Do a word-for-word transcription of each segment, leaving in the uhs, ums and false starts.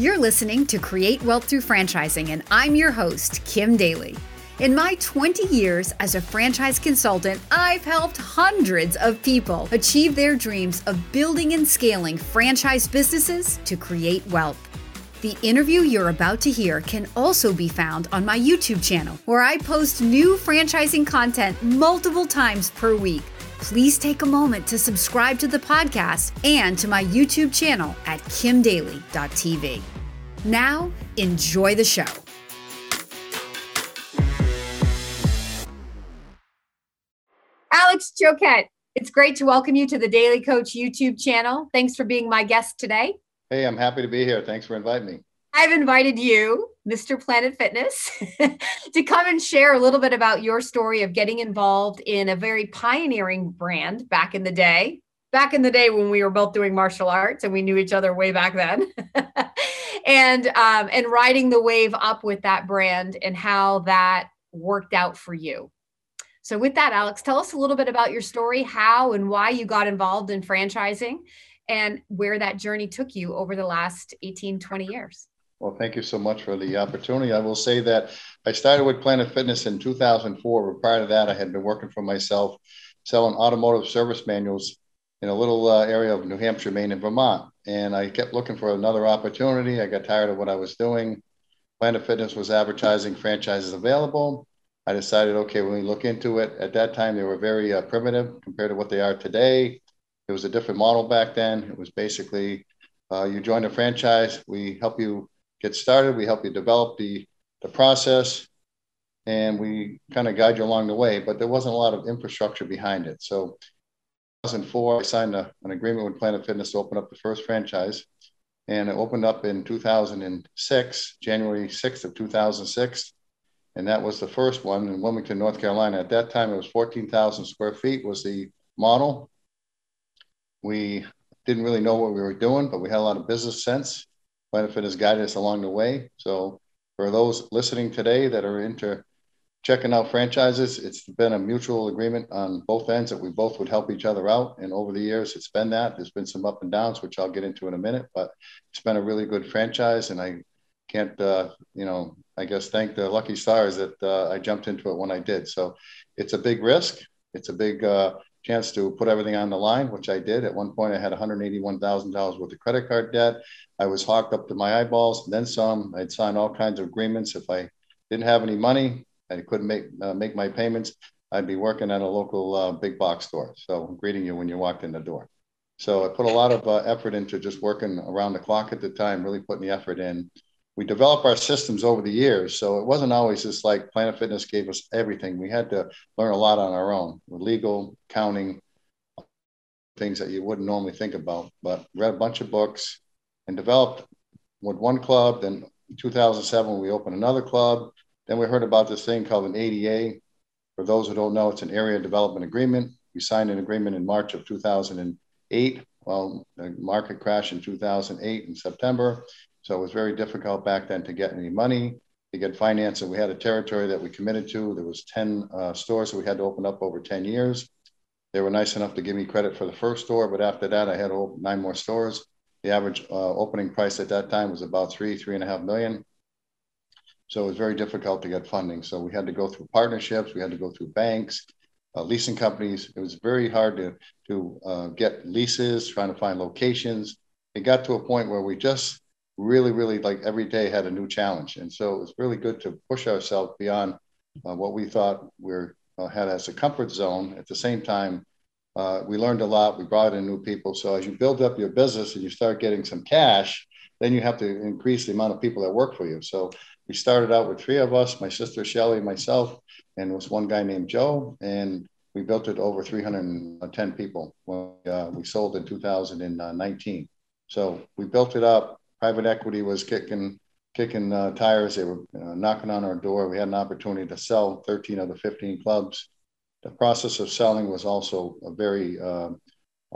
You're listening to Create Wealth Through Franchising, and I'm your host, Kim Daly. In my twenty years as a franchise consultant, I've helped hundreds of people achieve their dreams of building and scaling franchise businesses to create wealth. The interview you're about to hear can also be found on my YouTube channel, where I post new franchising content multiple times per week. Please take a moment to subscribe to the podcast and to my YouTube channel at kim daly dot t v. Now, enjoy the show. Alex Choquette, it's great to welcome you to the Daly Coach YouTube channel. Thanks for being my guest today. Hey, I'm happy to be here. Thanks for inviting me. I've invited you, Mister Planet Fitness, to come and share a little bit about your story of getting involved in a very pioneering brand back in the day, back in the day when we were both doing martial arts and we knew each other way back then, and um, and riding the wave up with that brand and how that worked out for you. So with that, Alex, tell us a little bit about your story, how and why you got involved in franchising and where that journey took you over the last eighteen, twenty years. Well, thank you so much for the opportunity. I will say that I started with Planet Fitness in two thousand four. But prior to that, I had been working for myself, selling automotive service manuals in a little uh, area of New Hampshire, Maine, and Vermont. And I kept looking for another opportunity. I got tired of what I was doing. Planet Fitness was advertising franchises available. I decided, okay, when we look into it, at that time, they were very uh, primitive compared to what they are today. It was a different model back then. It was basically, uh, you join a franchise, we help you get started. We help you develop the, the process, and we kind of guide you along the way, but there wasn't a lot of infrastructure behind it. So in two thousand four, I signed a, an agreement with Planet Fitness to open up the first franchise, and it opened up in two thousand six, January sixth of two thousand six, and that was the first one in Wilmington, North Carolina. At that time, it was fourteen thousand square feet was the model. We didn't really know what we were doing, but we had a lot of business sense. Planet Fitness guided us along the way. So for those listening today that are into checking out franchises, it's been a mutual agreement on both ends that we both would help each other out. And over the years, it's been that. There's been some up and downs, which I'll get into in a minute, but it's been a really good franchise. And I can't, uh, you know, I guess thank the lucky stars that uh, I jumped into it when I did. So it's a big risk. It's a big uh, chance to put everything on the line, which I did. At one point, I had one hundred eighty-one thousand dollars worth of credit card debt. I was hawked up to my eyeballs, and then some. I'd signed all kinds of agreements. If I didn't have any money, I couldn't make uh, make my payments, I'd be working at a local uh, big box store. So I'm greeting you when you walked in the door. So I put a lot of uh, effort into just working around the clock at the time, really putting the effort in. We developed our systems over the years, so it wasn't always just like Planet Fitness gave us everything. We had to learn a lot on our own, with legal, accounting, things that you wouldn't normally think about, but read a bunch of books and developed with one club. Then in two thousand seven, we opened another club. Then we heard about this thing called an A D A. For those who don't know, it's an area development agreement. We signed an agreement in March of two thousand eight. Well, the market crashed in two thousand eight in September. So it was very difficult back then to get any money, to get financing. We had a territory that we committed to. There was ten uh, stores that we had to open up over ten years. They were nice enough to give me credit for the first store, but after that, I had to open nine more stores. The average uh, opening price at that time was about three, three and a half million. So it was very difficult to get funding. So we had to go through partnerships. We had to go through banks, uh, leasing companies. It was very hard to, to uh, get leases, trying to find locations. It got to a point where we just really, really like every day had a new challenge. And so it was really good to push ourselves beyond uh, what we thought we were, uh, had as a comfort zone. At the same time, uh, we learned a lot. We brought in new people. So as you build up your business and you start getting some cash, then you have to increase the amount of people that work for you. So we started out with three of us, my sister, Shelly, myself, and was one guy named Joe. And we built it over three hundred ten people when uh, we sold in two thousand nineteen. So we built it up. Private equity was kicking kicking uh, tires. They were uh, knocking on our door. We had an opportunity to sell thirteen of the fifteen clubs. The process of selling was also a very uh,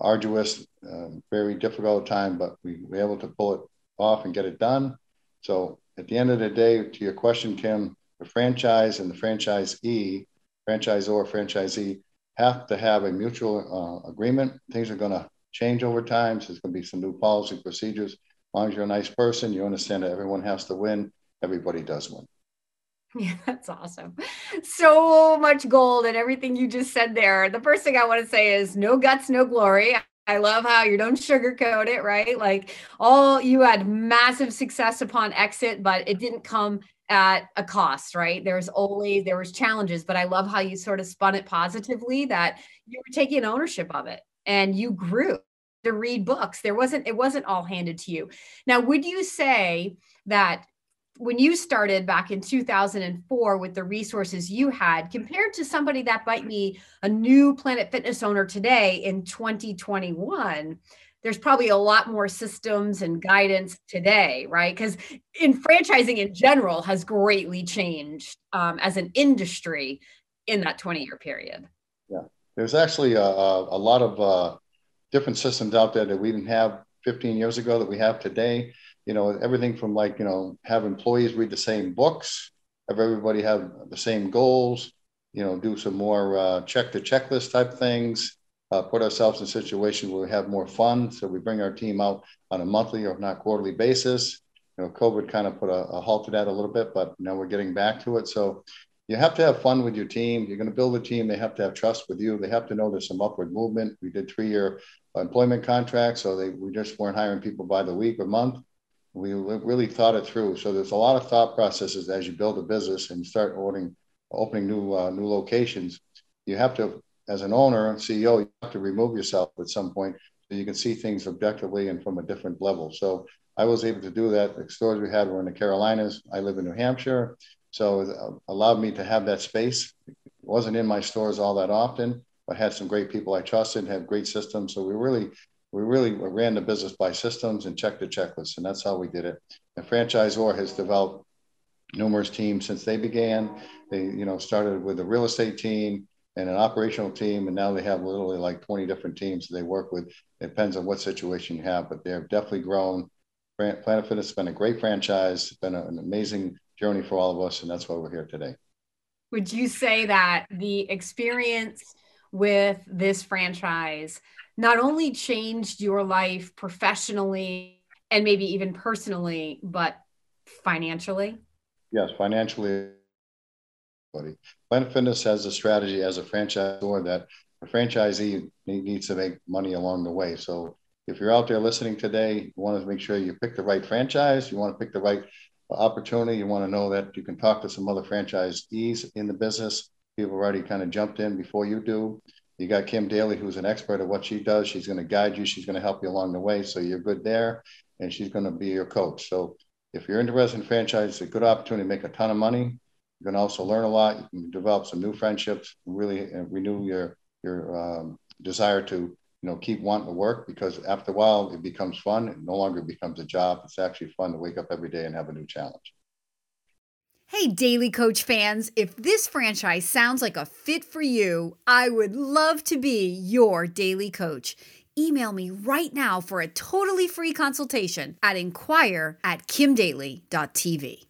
arduous, uh, very difficult time, but we were able to pull it off and get it done. So at the end of the day, to your question, Kim, the franchise and the franchisee, franchisor, franchisee, have to have a mutual uh, agreement. Things are going to change over time. So there's going to be some new policy procedures. long as you're a nice person, you understand that everyone has to win. Everybody does win. Yeah, that's awesome. So much gold and everything you just said there. The first thing I want to say is no guts, no glory. I love how you don't sugarcoat it, right? Like all you had massive success upon exit, but it didn't come at a cost, right? There's always, there was challenges, but I love how you sort of spun it positively, that you were taking ownership of it and you grew to read books. There wasn't, it wasn't all handed to you. Now, would you say that when you started back in two thousand four with the resources you had compared to somebody that might be a new Planet Fitness owner today in twenty twenty-one, there's probably a lot more systems and guidance today, right? Because in franchising in general has greatly changed um, as an industry in that twenty year period. Yeah, there's actually a, a lot of uh, different systems out there that we didn't have fifteen years ago that we have today. You know, everything from like, you know, have employees read the same books, have everybody have the same goals, you know, do some more uh, check the checklist type things, uh, put ourselves in situations where we have more fun. So we bring our team out on a monthly or if not quarterly basis. You know, COVID kind of put a, a halt to that a little bit, but now we're getting back to it. So you have to have fun with your team. You're going to build a team. They have to have trust with you. They have to know there's some upward movement. We did three year employment contracts. So they, we just weren't hiring people by the week or month. We really thought it through. So there's a lot of thought processes as you build a business and start ordering, opening new uh, new locations. You have to, as an owner and C E O, you have to remove yourself at some point so you can see things objectively and from a different level. So I was able to do that. The stores we had were in the Carolinas. I live in New Hampshire. So it allowed me to have that space. It wasn't in my stores all that often, but had some great people I trusted, had great systems. So we really... We really ran the business by systems and checked the checklist, and that's how we did it. The franchisor has developed numerous teams since they began. They, you know, started with a real estate team and an operational team, and now they have literally like twenty different teams they work with. It depends on what situation you have, but they've definitely grown. Planet Fitness has been a great franchise. It's been an amazing journey for all of us, and that's why we're here today. Would you say that the experience with this franchise not only changed your life professionally and maybe even personally, but financially? Yes, financially. Planet Fitness has a strategy as a franchisor that a franchisee needs to make money along the way. So if you're out there listening today, you want to make sure you pick the right franchise, you want to pick the right opportunity, you want to know that you can talk to some other franchisees in the business. People already kind of jumped in before you do. You got Kim Daly, who's an expert at what she does. She's going to guide you. She's going to help you along the way. So you're good there. And she's going to be your coach. So if you're interested in franchise, it's a good opportunity to make a ton of money. You can also learn a lot. You can develop some new friendships, really renew your, your um, desire to, you know, keep wanting to work, because after a while it becomes fun. It no longer becomes a job. It's actually fun to wake up every day and have a new challenge. Hey, Daily Coach fans, if this franchise sounds like a fit for you, I would love to be your Daily Coach. Email me right now for a totally free consultation at inquire at kim daly dot t v.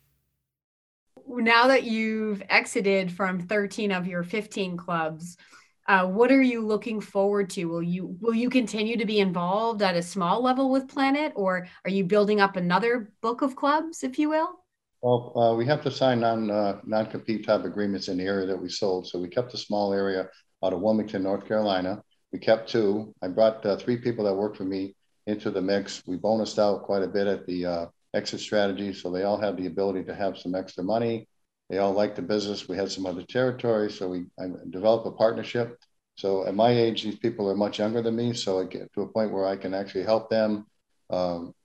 Now that you've exited from thirteen of your fifteen clubs, uh, what are you looking forward to? Will you will you continue to be involved at a small level with Planet, or are you building up another book of clubs, if you will? Well, uh, we have to sign non, uh, non-compete type agreements in the area that we sold. So we kept a small area out of Wilmington, North Carolina. We kept two. I brought uh, three people that worked for me into the mix. We bonused out quite a bit at the uh, exit strategy. So they all have the ability to have some extra money. They all like the business. We had some other territory. So we I developed a partnership. So at my age, these people are much younger than me. So I get to a point where I can actually help them um,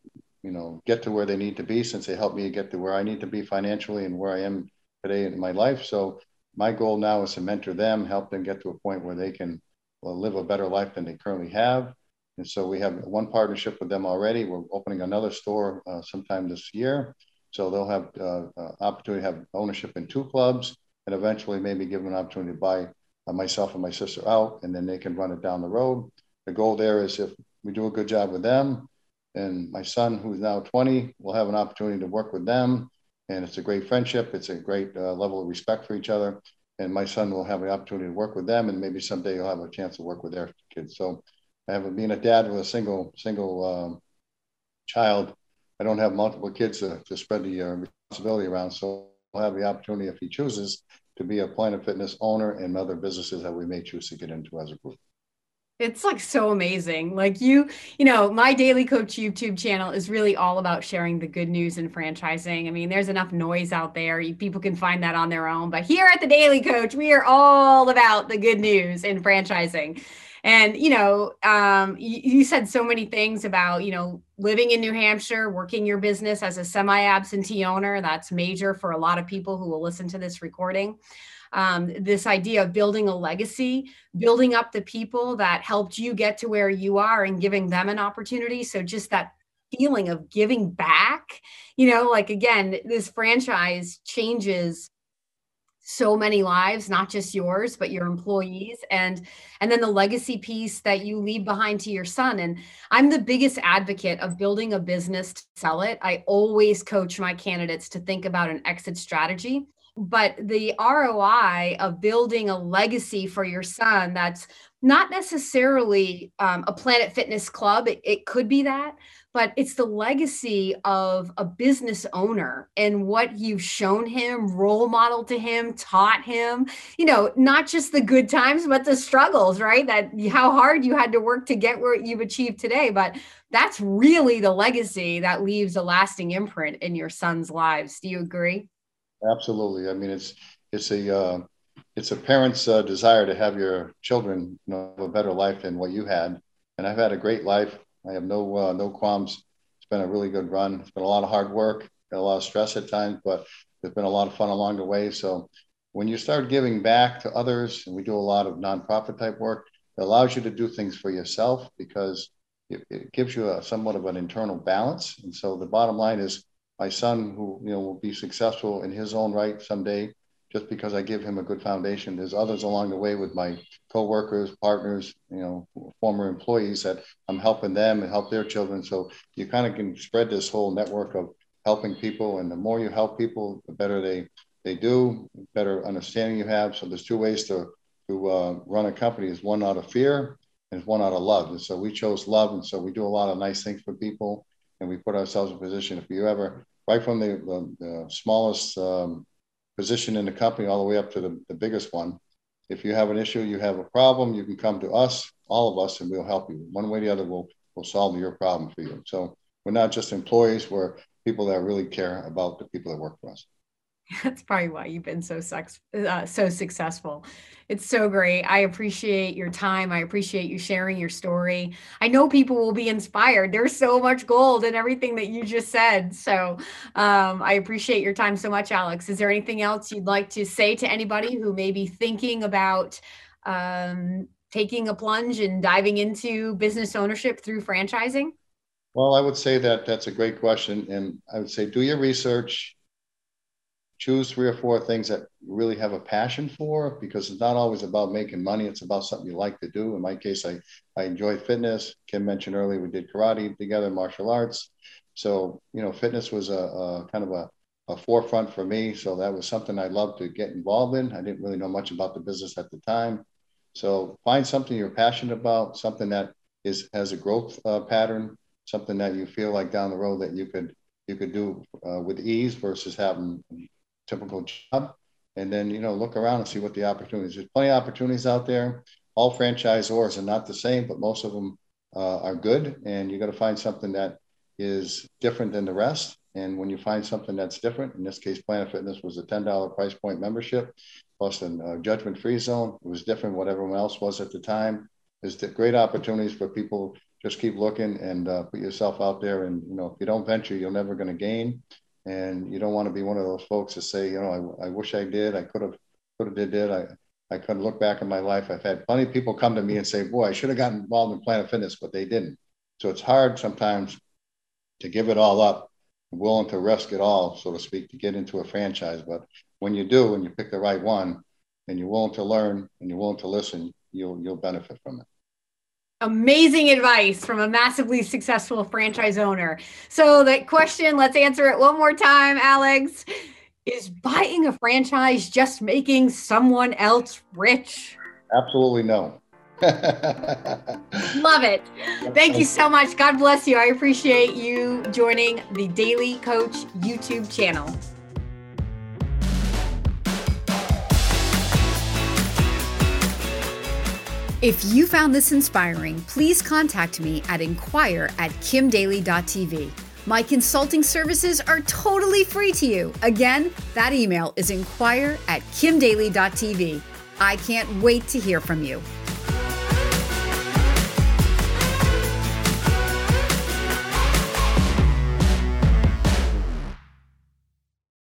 you know, get to where they need to be, since they helped me get to where I need to be financially and where I am today in my life. So my goal now is to mentor them, help them get to a point where they can well, live a better life than they currently have. And so we have one partnership with them already. We're opening another store uh, sometime this year. So they'll have uh, uh, opportunity to have ownership in two clubs, and eventually maybe give them an opportunity to buy uh, myself and my sister out, and then they can run it down the road. The goal there is if we do a good job with them, and my son, who's now twenty, will have an opportunity to work with them. And it's a great friendship. It's a great uh, level of respect for each other. And my son will have an opportunity to work with them. And maybe someday he'll have a chance to work with their kids. So I have, being a dad with a single single um, child, I don't have multiple kids to, to spread the uh, responsibility around. So we'll have the opportunity, if he chooses, to be a Planet Fitness owner and other businesses that we may choose to get into as a group. It's like so amazing. Like you, you know, my Daily Coach YouTube channel is really all about sharing the good news in franchising. I mean, there's enough noise out there. People can find that on their own. But here at the Daily Coach, we are all about the good news in franchising. And, you know, um, you, you said so many things about, you know, living in New Hampshire, working your business as a semi-absentee owner. That's major for a lot of people who will listen to this recording. Um, this idea of building a legacy, building up the people that helped you get to where you are and giving them an opportunity. So just that feeling of giving back, you know, like, again, this franchise changes so many lives, not just yours, but your employees, and and then the legacy piece that you leave behind to your son. And I'm the biggest advocate of building a business to sell it. I always coach my candidates to think about an exit strategy. But the R O I of building a legacy for your son, that's not necessarily um, a Planet Fitness club. It, it could be that, but it's the legacy of a business owner and what you've shown him, role modeled to him, taught him, you know, not just the good times, but the struggles, right? That how hard you had to work to get where you've achieved today. But that's really the legacy that leaves a lasting imprint in your son's lives. Do you agree? Absolutely. I mean, it's, it's a, uh, it's a parent's uh, desire to have your children, you know, have a better life than what you had. And I've had a great life. I have no, uh, no qualms. It's been a really good run. It's been a lot of hard work, been a lot of stress at times, but there's been a lot of fun along the way. So when you start giving back to others, and we do a lot of nonprofit type work, it allows you to do things for yourself because it, it gives you a somewhat of an internal balance. And so the bottom line is, my son, who, you know, will be successful in his own right someday, just because I give him a good foundation. There's others along the way with my coworkers, partners, you know, former employees that I'm helping them and help their children. So you kind of can spread this whole network of helping people. And the more you help people, the better they, they do, the better understanding you have. So there's two ways to, to uh, run a company. Is one out of fear and one out of love. And so we chose love. And so we do a lot of nice things for people. And we put ourselves in a position, if you ever, right from the, the, the smallest um, position in the company all the way up to the, the biggest one, if you have an issue, you have a problem, you can come to us, all of us, and we'll help you. One way or the other, we'll, we'll solve your problem for you. So we're not just employees, we're people that really care about the people that work for us. That's probably why you've been so sex, uh, so successful. It's so great. I appreciate your time. I appreciate you sharing your story. I know people will be inspired. There's so much gold in everything that you just said. So um, I appreciate your time so much, Alex. Is there anything else you'd like to say to anybody who may be thinking about um, taking a plunge and diving into business ownership through franchising? Well, I would say that that's a great question. And I would say, do your research. Choose three or four things that you really have a passion for, because it's not always about making money. It's about something you like to do. In my case, I, I enjoy fitness. Kim mentioned earlier, we did karate together, martial arts. So, you know, fitness was a, a kind of a, a forefront for me. So that was something I loved to get involved in. I didn't really know much about the business at the time. So find something you're passionate about, something that is has a growth uh, pattern, something that you feel like down the road that you could, you could do uh, with ease versus having typical job. And then, you know, look around and see what the opportunities. There's plenty of opportunities out there. All franchisors are not the same, but most of them uh, are good. And you got to find something that is different than the rest. And when you find something that's different, in this case, Planet Fitness was a ten dollar price point membership, plus a uh, judgment free zone. It was different what everyone else was at the time. There's great opportunities for people. Just keep looking and uh, put yourself out there. And, you know, if you don't venture, you're never going to gain. And you don't want to be one of those folks that say, you know, I, I wish I did. I could have, could have did it. I, I couldn't look back in my life. I've had plenty of people come to me and say, boy, I should have gotten involved in Planet Fitness, but they didn't. So it's hard sometimes to give it all up, willing to risk it all, so to speak, to get into a franchise. But when you do, and you pick the right one, and you're willing to learn and you're willing to listen, you'll, you'll benefit from it. Amazing advice from a massively successful franchise owner. So that question, let's answer it one more time, Alex. Is buying a franchise just making someone else rich? Absolutely no. Love it. Thank you so much. God bless you. I appreciate you joining the Daly Coach YouTube channel. If you found this inspiring, please contact me at inquire at kim daly dot t v. My consulting services are totally free to you. Again, that email is inquire at kim daly dot t v. I can't wait to hear from you.